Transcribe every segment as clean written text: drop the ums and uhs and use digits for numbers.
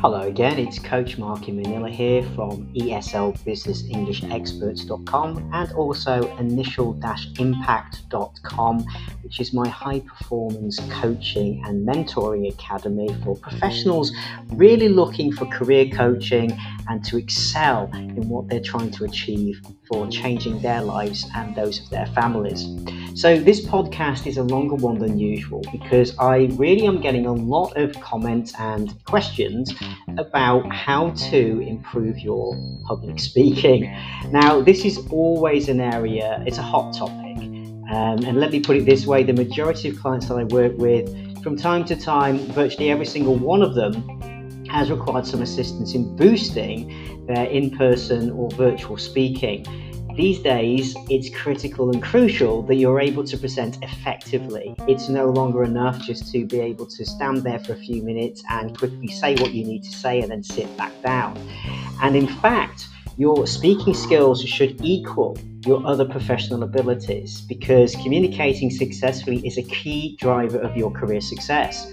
Hello again, it's Coach Mark in Manila here from eslbusinessenglishexperts.com and also initial-impact.com, which is my high-performance coaching and mentoring academy for professionals really looking for career coaching and to excel in what they're trying to achieve for changing their lives and those of their families. So this podcast is a longer one than usual because I really am getting a lot of comments and questions about how to improve your public speaking. Now, this is always an area, it's a hot topic. And let me put it this way, the majority of clients that I work with, from time to time, virtually every single one of them has required some assistance in boosting their in-person or virtual speaking. These days, it's critical and crucial that you're able to present effectively. It's no longer enough just to be able to stand there for a few minutes and quickly say what you need to say and then sit back down. And in fact, your speaking skills should equal your other professional abilities because communicating successfully is a key driver of your career success.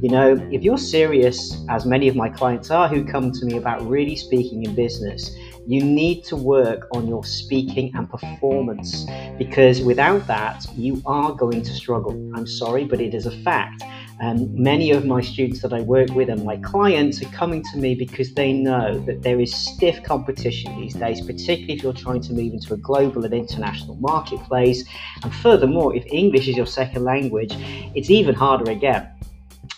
You know, if you're serious, as many of my clients are who come to me about really speaking in business, you need to work on your speaking and performance because without that, you are going to struggle. I'm sorry, but it is a fact. And many of my students that I work with and my clients are coming to me because they know that there is stiff competition these days, particularly if you're trying to move into a global and international marketplace. And furthermore, if English is your second language, it's even harder again.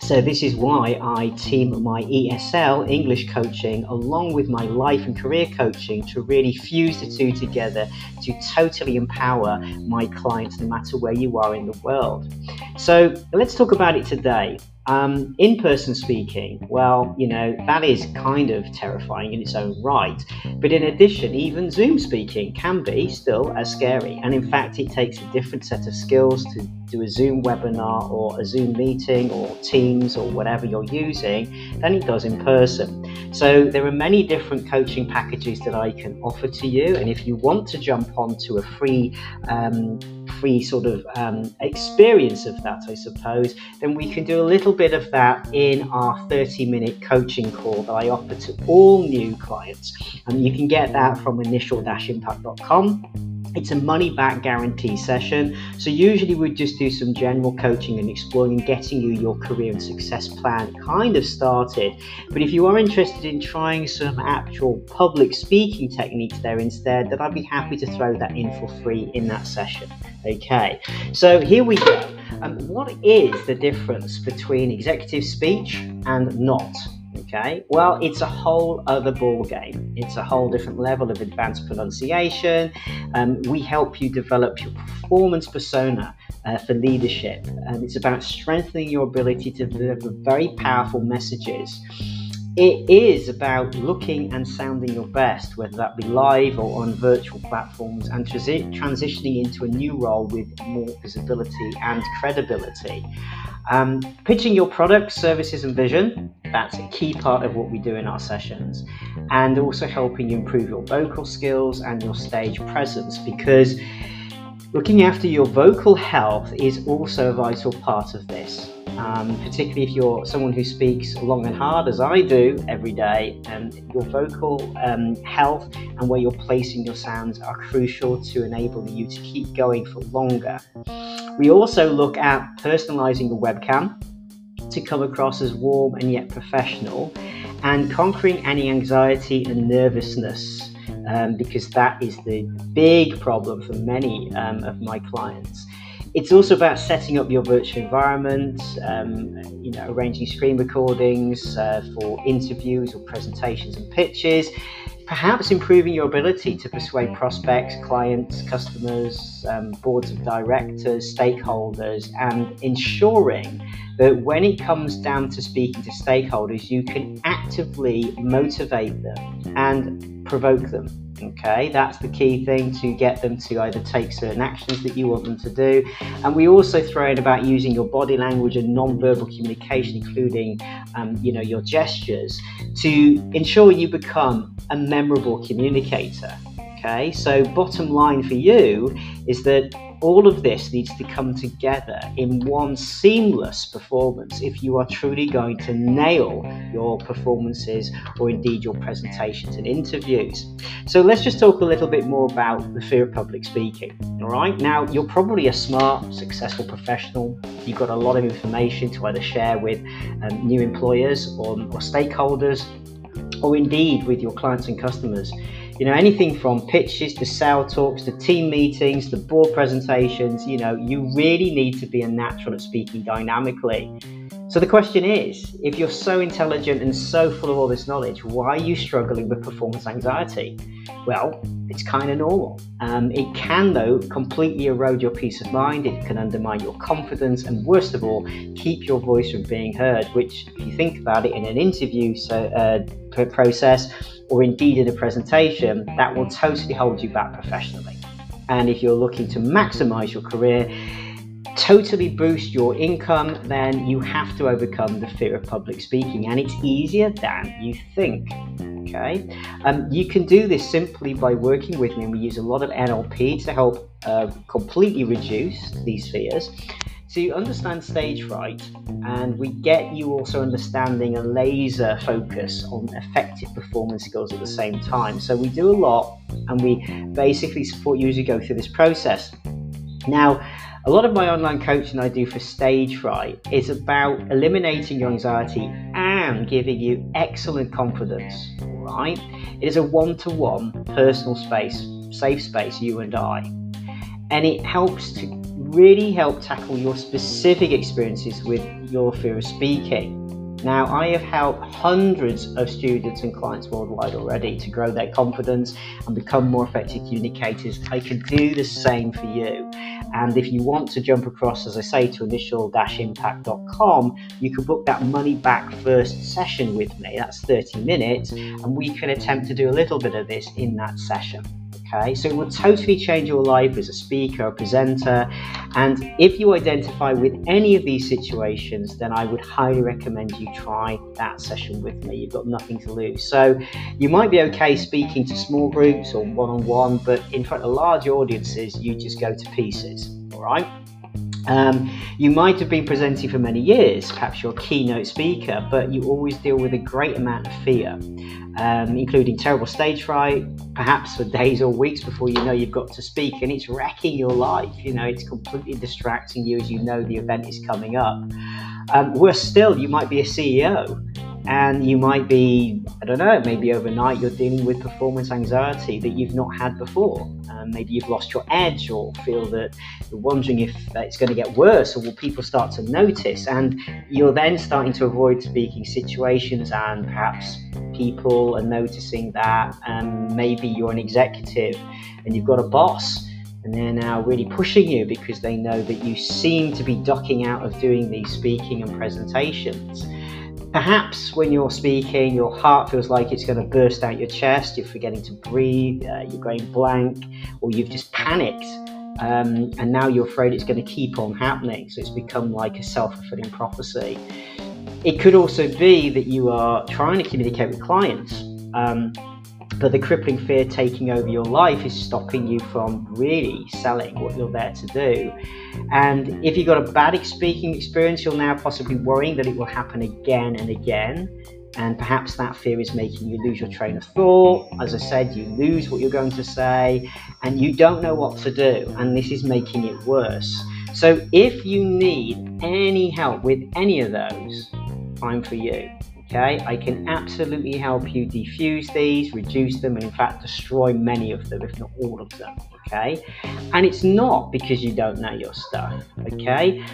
So this is why I team my ESL English coaching along with my life and career coaching to really fuse the two together to totally empower my clients no matter where you are in the world. So let's talk about it today. In-person speaking, well, you know, that is kind of terrifying in its own right. But in addition, even Zoom speaking can be still as scary. And in fact, it takes a different set of skills to do a Zoom webinar or a Zoom meeting or Teams or whatever you're using than it does in person. So there are many different coaching packages that I can offer to you. And if you want to jump onto a free sort of experience of that, I suppose, then we can do a little bit of that in our 30-minute coaching call that I offer to all new clients. And you can get that from initial-impact.com. It's a money-back guarantee session. So usually we just do some general coaching and exploring and getting you your career and success plan kind of started. But if you are interested in trying some actual public speaking techniques there instead, then I'd be happy to throw that in for free in that session. Okay, so here we go. What is the difference between executive speech and not? Okay, well, it's a whole other ball game. It's a whole different level of advanced pronunciation. We help you develop your performance persona for leadership. It's about strengthening your ability to deliver very powerful messages. It is about looking and sounding your best, whether that be live or on virtual platforms, and transitioning into a new role with more visibility and credibility. Pitching your products, services, and vision, that's a key part of what we do in our sessions. And also helping you improve your vocal skills and your stage presence, because looking after your vocal health is also a vital part of this. Particularly if you're someone who speaks long and hard, as I do every day, your vocal health and where you're placing your sounds are crucial to enable you to keep going for longer. We also look at personalizing the webcam to come across as warm and yet professional, and conquering any anxiety and nervousness, because that is the big problem for many of my clients. It's also about setting up your virtual environment, you know, arranging screen recordings for interviews or presentations and pitches, perhaps improving your ability to persuade prospects, clients, customers, boards of directors, stakeholders, and ensuring that when it comes down to speaking to stakeholders, you can actively motivate them and provoke them. Okay, that's the key thing, to get them to either take certain actions that you want them to do. And we also throw in about using your body language and non-verbal communication, including you know, your gestures, to ensure you become a memorable communicator. Okay, so bottom line for you is that all of this needs to come together in one seamless performance if you are truly going to nail your performances or indeed your presentations and interviews. So let's just talk a little bit more about the fear of public speaking. All right, now you're probably a smart, successful professional. You've got a lot of information to either share with new employers or stakeholders, or indeed with your clients and customers. You know, anything from pitches to sales talks to team meetings to board presentations, you know, you really need to be a natural at speaking dynamically. So the question is, if you're so intelligent and so full of all this knowledge, why are you struggling with performance anxiety? Well, it's kind of normal. It can, though, completely erode your peace of mind. It can undermine your confidence and, worst of all, keep your voice from being heard, which, if you think about it, in an interview process or indeed in a presentation, that will totally hold you back professionally. And if you're looking to maximize your career, totally boost your income, then you have to overcome the fear of public speaking, and it's easier than you think. Okay, you can do this simply by working with me, and we use a lot of NLP to help completely reduce these fears. So you understand stage fright, and we get you also understanding a laser focus on effective performance skills at the same time. So we do a lot, and we basically support you as you go through this process. Now, a lot of my online coaching I do for stage fright is about eliminating your anxiety and giving you excellent confidence, right? It is a one-to-one personal space, safe space, you and I. And it helps to really help tackle your specific experiences with your fear of speaking. Now, I have helped hundreds of students and clients worldwide already to grow their confidence and become more effective communicators. I can do the same for you. And if you want to jump across, as I say, to initial-impact.com, you can book that money back first session with me. That's 30 minutes, and we can attempt to do a little bit of this in that session. Okay, so it will totally change your life as a speaker or presenter. And if you identify with any of these situations, then I would highly recommend you try that session with me. You've got nothing to lose. So you might be okay speaking to small groups or one-on-one, but in front of large audiences, you just go to pieces, all right? You might have been presenting for many years, perhaps you're a keynote speaker, but you always deal with a great amount of fear, including terrible stage fright, perhaps for days or weeks before you know you've got to speak, and it's wrecking your life. You know, it's completely distracting you as you know the event is coming up. Worse still, you might be a CEO. And you might be, I don't know, maybe overnight you're dealing with performance anxiety that you've not had before. Maybe you've lost your edge or feel that you're wondering if it's going to get worse or will people start to notice. And you're then starting to avoid speaking situations and perhaps people are noticing that. And maybe you're an executive and you've got a boss, and they're now really pushing you because they know that you seem to be ducking out of doing these speaking and presentations. Perhaps when you're speaking, your heart feels like it's going to burst out your chest, you're forgetting to breathe, you're going blank, or you've just panicked, and now you're afraid it's going to keep on happening, so it's become like a self-fulfilling prophecy. It could also be that you are trying to communicate with clients, but the crippling fear taking over your life is stopping you from really selling what you're there to do. And if you've got a bad speaking experience, you're now possibly worrying that it will happen again and again. And perhaps that fear is making you lose your train of thought. As I said, you lose what you're going to say and you don't know what to do. And this is making it worse. So if you need any help with any of those, I'm for you. Okay, I can absolutely help you defuse these, reduce them, and in fact destroy many of them, if not all of them. Okay, and it's not because you don't know your stuff. Okay,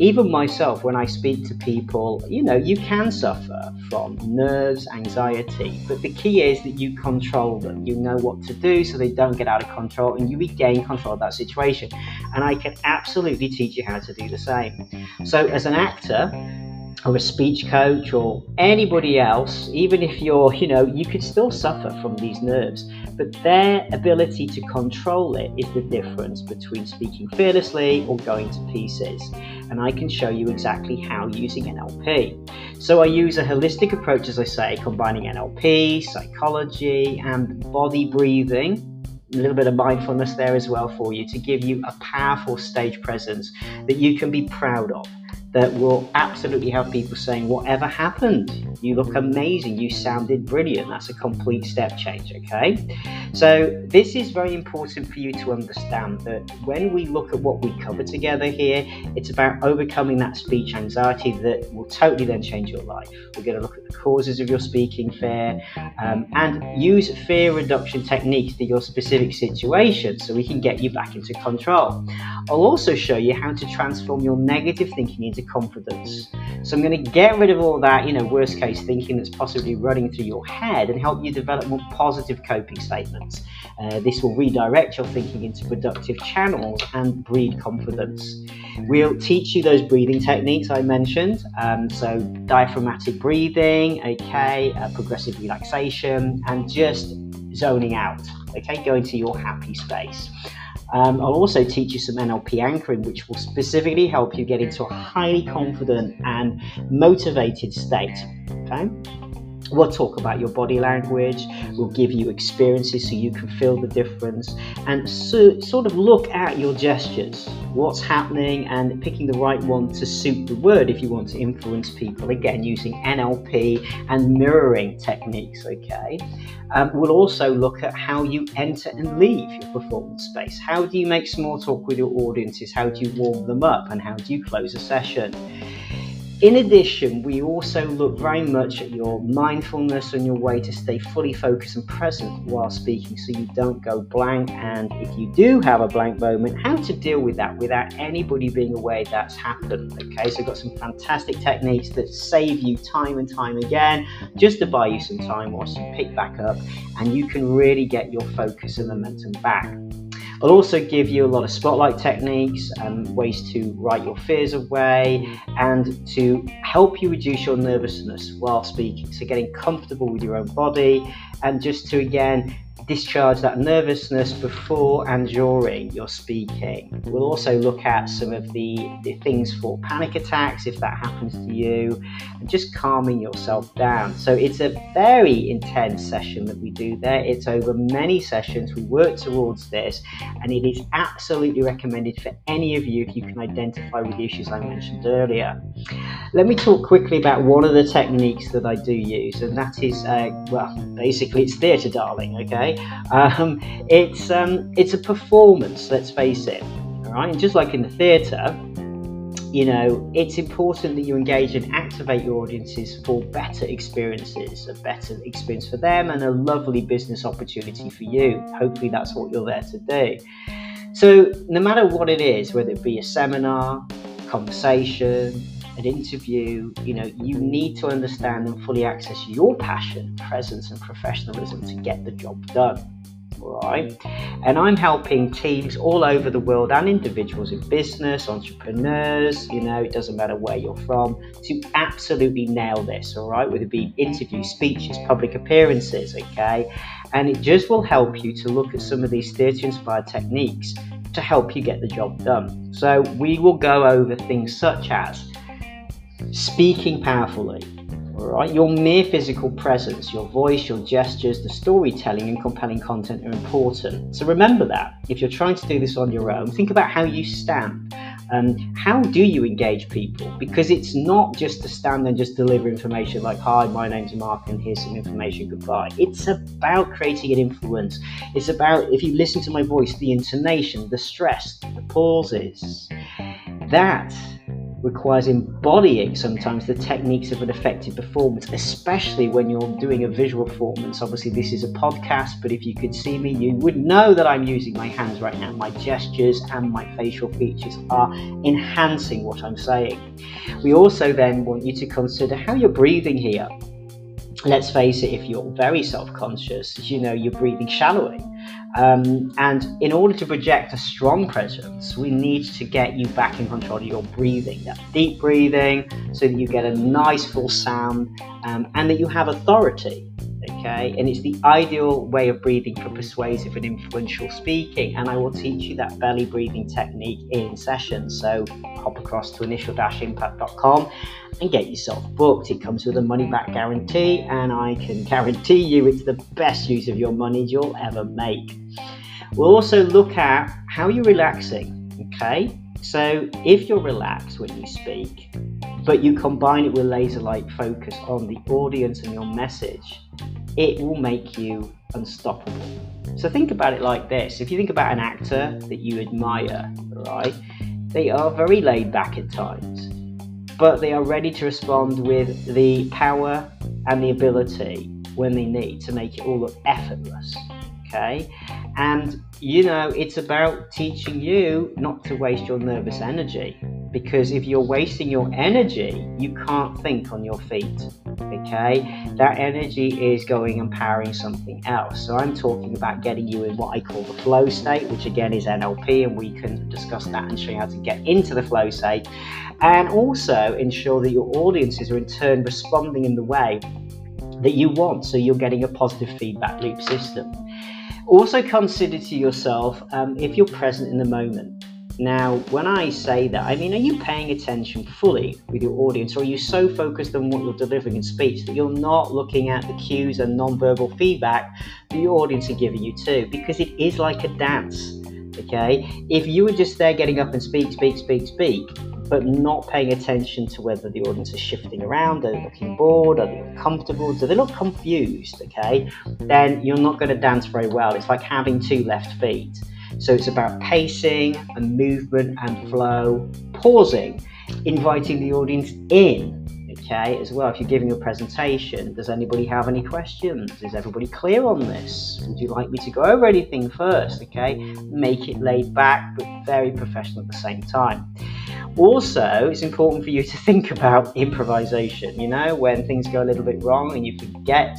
even myself, when I speak to people, you know, you can suffer from nerves, anxiety, but the key is that you control them. You know what to do so they don't get out of control, and you regain control of that situation. And I can absolutely teach you how to do the same. So as an actor, or a speech coach or anybody else, even if you're, you know, you could still suffer from these nerves, but their ability to control it is the difference between speaking fearlessly or going to pieces. And I can show you exactly how using NLP. So I use a holistic approach, as I say, combining NLP, psychology, and body breathing. a little bit of mindfulness there as well for you to give you a powerful stage presence that you can be proud of, that will absolutely have people saying, whatever happened, you look amazing, you sounded brilliant. That's a complete step change, okay? So this is very important for you to understand that when we look at what we cover together here, it's about overcoming that speech anxiety that will totally then change your life. We're going to look at the causes of your speaking fear and use fear reduction techniques to your specific situation so we can get you back into control. I'll also show you how to transform your negative thinking into confidence. So I'm going to get rid of all that, worst case thinking that's possibly running through your head and help you develop more positive coping statements. This will redirect your thinking into productive channels and breed confidence. We'll teach you those breathing techniques I mentioned. So diaphragmatic breathing, okay, progressive relaxation, and just zoning out, okay, going to your happy space. I'll also teach you some NLP anchoring, which will specifically help you get into a highly confident and motivated state, okay? We'll talk about your body language, we'll give you experiences so you can feel the difference, and so, sort of look at your gestures, what's happening, and picking the right one to suit the word if you want to influence people, again using NLP and mirroring techniques, okay? We'll also look at how you enter and leave your performance space. How do you make small talk with your audiences? How do you warm them up? And how do you close a session? In addition, we also look very much at your mindfulness and your way to stay fully focused and present while speaking so you don't go blank, and if you do have a blank moment, how to deal with that without anybody being aware that's happened, okay? So I've got some fantastic techniques that save you time and time again just to buy you some time whilst you pick back up, and you can really get your focus and momentum back. I'll also give you a lot of spotlight techniques and ways to write your fears away and to help you reduce your nervousness while speaking. So getting comfortable with your own body and just to, again, discharge that nervousness before and during your speaking. We'll also look at some of the things for panic attacks, if that happens to you, and just calming yourself down. So it's a very intense session that we do there. It's over many sessions. We work towards this, and it is absolutely recommended for any of you if you can identify with the issues I mentioned earlier. Let me talk quickly about one of the techniques that I do use, and that is, well, basically it's theatre, darling, okay? It's a performance, let's face it, all right? And just like in the theatre, it's important that you engage and activate your audiences for better experiences, a better experience for them and a lovely business opportunity for you. Hopefully that's what you're there to do. So no matter what it is, whether it be a seminar, conversation, an interview, you need to understand and fully access your passion, presence and professionalism to get the job done. All right, and I'm helping teams all over the world and individuals in business, entrepreneurs, it doesn't matter where you're from, to absolutely nail this, all right, whether it be interviews, speeches, public appearances, okay? And it just will help you to look at some of these theatre-inspired techniques to help you get the job done. So we will go over things such as speaking powerfully, all right? Your mere physical presence, your voice, your gestures, the storytelling and compelling content are important. So remember that. If you're trying to do this on your own, think about how you stand. How do you engage people? Because it's not just to stand and just deliver information like, hi, my name's Mark and here's some information, goodbye. It's about creating an influence. It's about, if you listen to my voice, the intonation, the stress, the pauses. That requires embodying sometimes the techniques of an effective performance, especially when you're doing a visual performance. Obviously, this is a podcast, but if you could see me, you would know that I'm using my hands right now. My gestures and my facial features are enhancing what I'm saying. We also then want you to consider how you're breathing here. Let's face it, if you're very self-conscious, you're breathing shallowly. And in order to project a strong presence, we need to get you back in control of your breathing, that deep breathing, so that you get a nice full sound and that you have authority, okay? And it's the ideal way of breathing for persuasive and influential speaking. And I will teach you that belly breathing technique in session. So hop across to initial-impact.com and get yourself booked. It comes with a money-back guarantee, and I can guarantee you it's the best use of your money you'll ever make. We'll also look at how you're relaxing, okay? So if you're relaxed when you speak, but you combine it with laser-like focus on the audience and your message, it will make you unstoppable. So think about it like this. If you think about an actor that you admire, right? They are very laid back at times, but they are ready to respond with the power and the ability when they need to make it all look effortless, okay? And, you know, it's about teaching you not to waste your nervous energy, because if you're wasting your energy, you can't think on your feet, okay? That energy is going and powering something else. So I'm talking about getting you in what I call the flow state, which again is NLP, and we can discuss that and show you how to get into the flow state, and also ensure that your audiences are in turn responding in the way that you want, so you're getting a positive feedback loop system. Also consider to yourself if you're present in the moment. Now, when I say that, I mean, are you paying attention fully with your audience, or are you so focused on what you're delivering in speech that you're not looking at the cues and nonverbal feedback that your audience are giving you too? Because it is like a dance, okay? If you were just there getting up and speak, but not paying attention to whether the audience is shifting around, are they looking bored, are they uncomfortable, do they look confused, okay? Then you're not going to dance very well. It's like having two left feet. So it's about pacing and movement and flow, pausing, inviting the audience in, okay, as well. If you're giving a presentation, does anybody have any questions? Is everybody clear on this? Would you like me to go over anything first, okay? Make it laid back, but very professional at the same time. Also, it's important for you to think about improvisation, you know, when things go a little bit wrong and you forget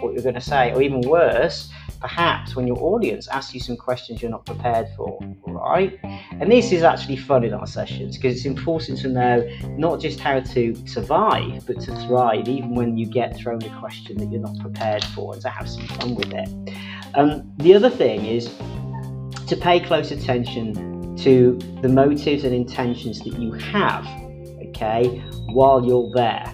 what you're going to say, or even worse, perhaps when your audience asks you some questions you're not prepared for, all right? And this is actually fun in our sessions, because it's important to know not just how to survive, but to thrive, even when you get thrown a question that you're not prepared for, and to have some fun with it. The other thing is to pay close attention to the motives and intentions that you have, okay, while you're there.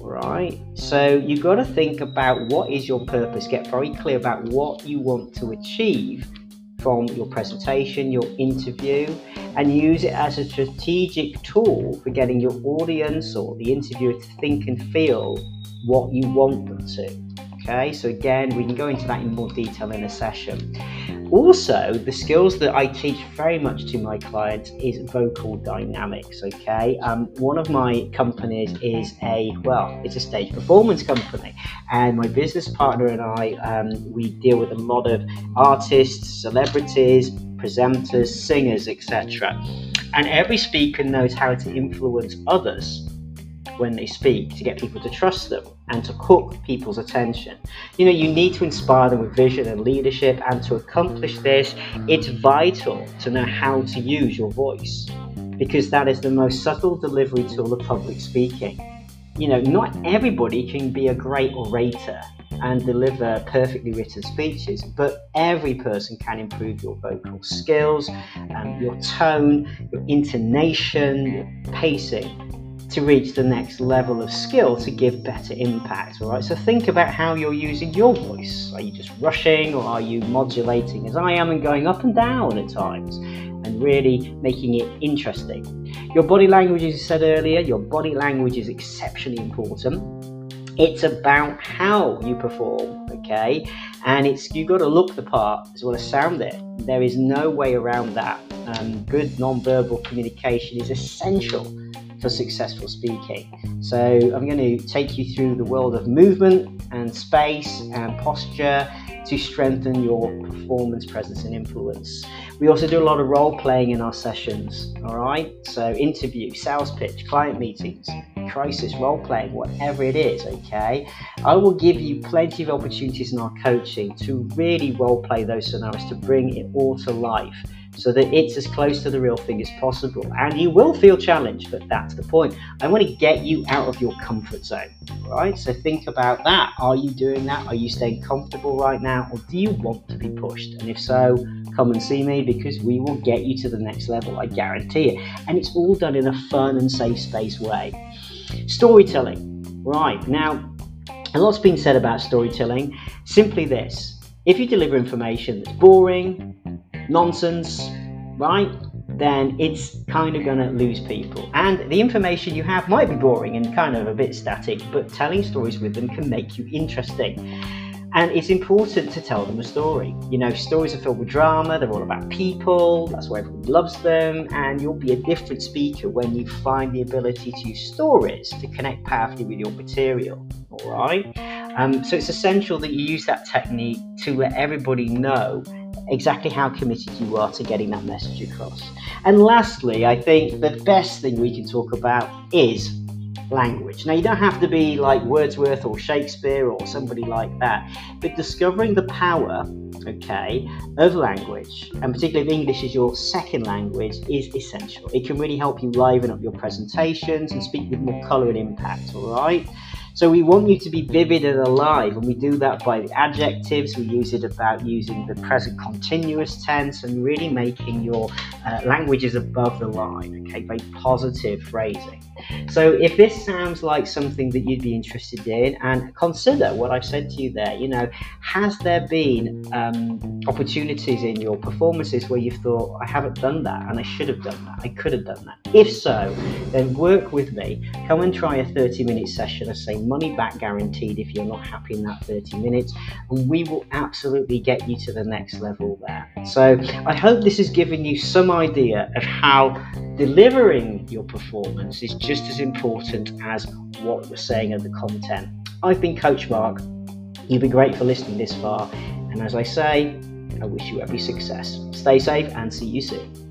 Right, so you've got to think about what is your purpose. Get very clear about what you want to achieve from your presentation, your interview, and use it as a strategic tool for getting your audience or the interviewer to think and feel what you want them to. Okay, so again, we can go into that in more detail in a session. Also, the skills that I teach very much to my clients is vocal dynamics, okay? One of my companies is it's a stage performance company, and my business partner and I, we deal with a lot of artists, celebrities, presenters, singers, etc. And every speaker knows how to influence others when they speak, to get people to trust them and to hook people's attention. You know, you need to inspire them with vision and leadership, and to accomplish this, it's vital to know how to use your voice, because that is the most subtle delivery tool of public speaking. You know, not everybody can be a great orator and deliver perfectly written speeches, but every person can improve your vocal skills, your tone, your intonation, your pacing, to reach the next level of skill to give better impact, all right? So think about how you're using your voice. Are you just rushing, or are you modulating as I am and going up and down at times and really making it interesting? Your body language, as I said earlier, your body language is exceptionally important. It's about how you perform, okay? And it's, you've got to look the part as well as sound it. There is no way around that. Good non-verbal communication is essential for successful speaking. So I'm going to take you through the world of movement and space and posture to strengthen your performance, presence and influence. We also do a lot of role playing in our sessions, all right? So interview, sales pitch, client meetings, crisis, role playing, whatever it is, okay? I will give you plenty of opportunities in our coaching to really role play those scenarios, to bring it all to life, so that it's as close to the real thing as possible. And you will feel challenged, but that's the point. I want to get you out of your comfort zone, right? So think about that. Are you doing that? Are you staying comfortable right now? Or do you want to be pushed? And if so, come and see me, because we will get you to the next level, I guarantee it. And it's all done in a fun and safe space way. Storytelling, right? Now, a lot's been said about storytelling. Simply this: if you deliver information that's boring, nonsense, right, then it's kind of going to lose people. And the information you have might be boring and kind of a bit static, but telling stories with them can make you interesting. And it's important to tell them a story. You know, stories are filled with drama, they're all about people, that's why everyone loves them, and you'll be a different speaker when you find the ability to use stories to connect powerfully with your material, all right? So it's essential that you use that technique to let everybody know exactly how committed you are to getting that message across. And lastly, I think the best thing we can talk about is language. Now, you don't have to be like Wordsworth or Shakespeare or somebody like that, but discovering the power, okay, of language, and particularly if English is your second language, is essential. It can really help you liven up your presentations and speak with more colour and impact, all right? So we want you to be vivid and alive, and we do that by the adjectives. We use it about using the present continuous tense and really making your languages above the line, okay, very positive phrasing. So if this sounds like something that you'd be interested in, and consider what I've said to you there, you know, has there been opportunities in your performances where you've thought, I haven't done that and I should have done that, I could have done that? If so, then work with me, come and try a 30-minute session of saying money back guaranteed if you're not happy in that 30 minutes, and we will absolutely get you to the next level there. So I hope this has given you some idea of how delivering your performance is just as important as what you're saying of the content. I've been Coach Mark. You've been great for listening this far, and as I say, I wish you every success. Stay safe and see you soon.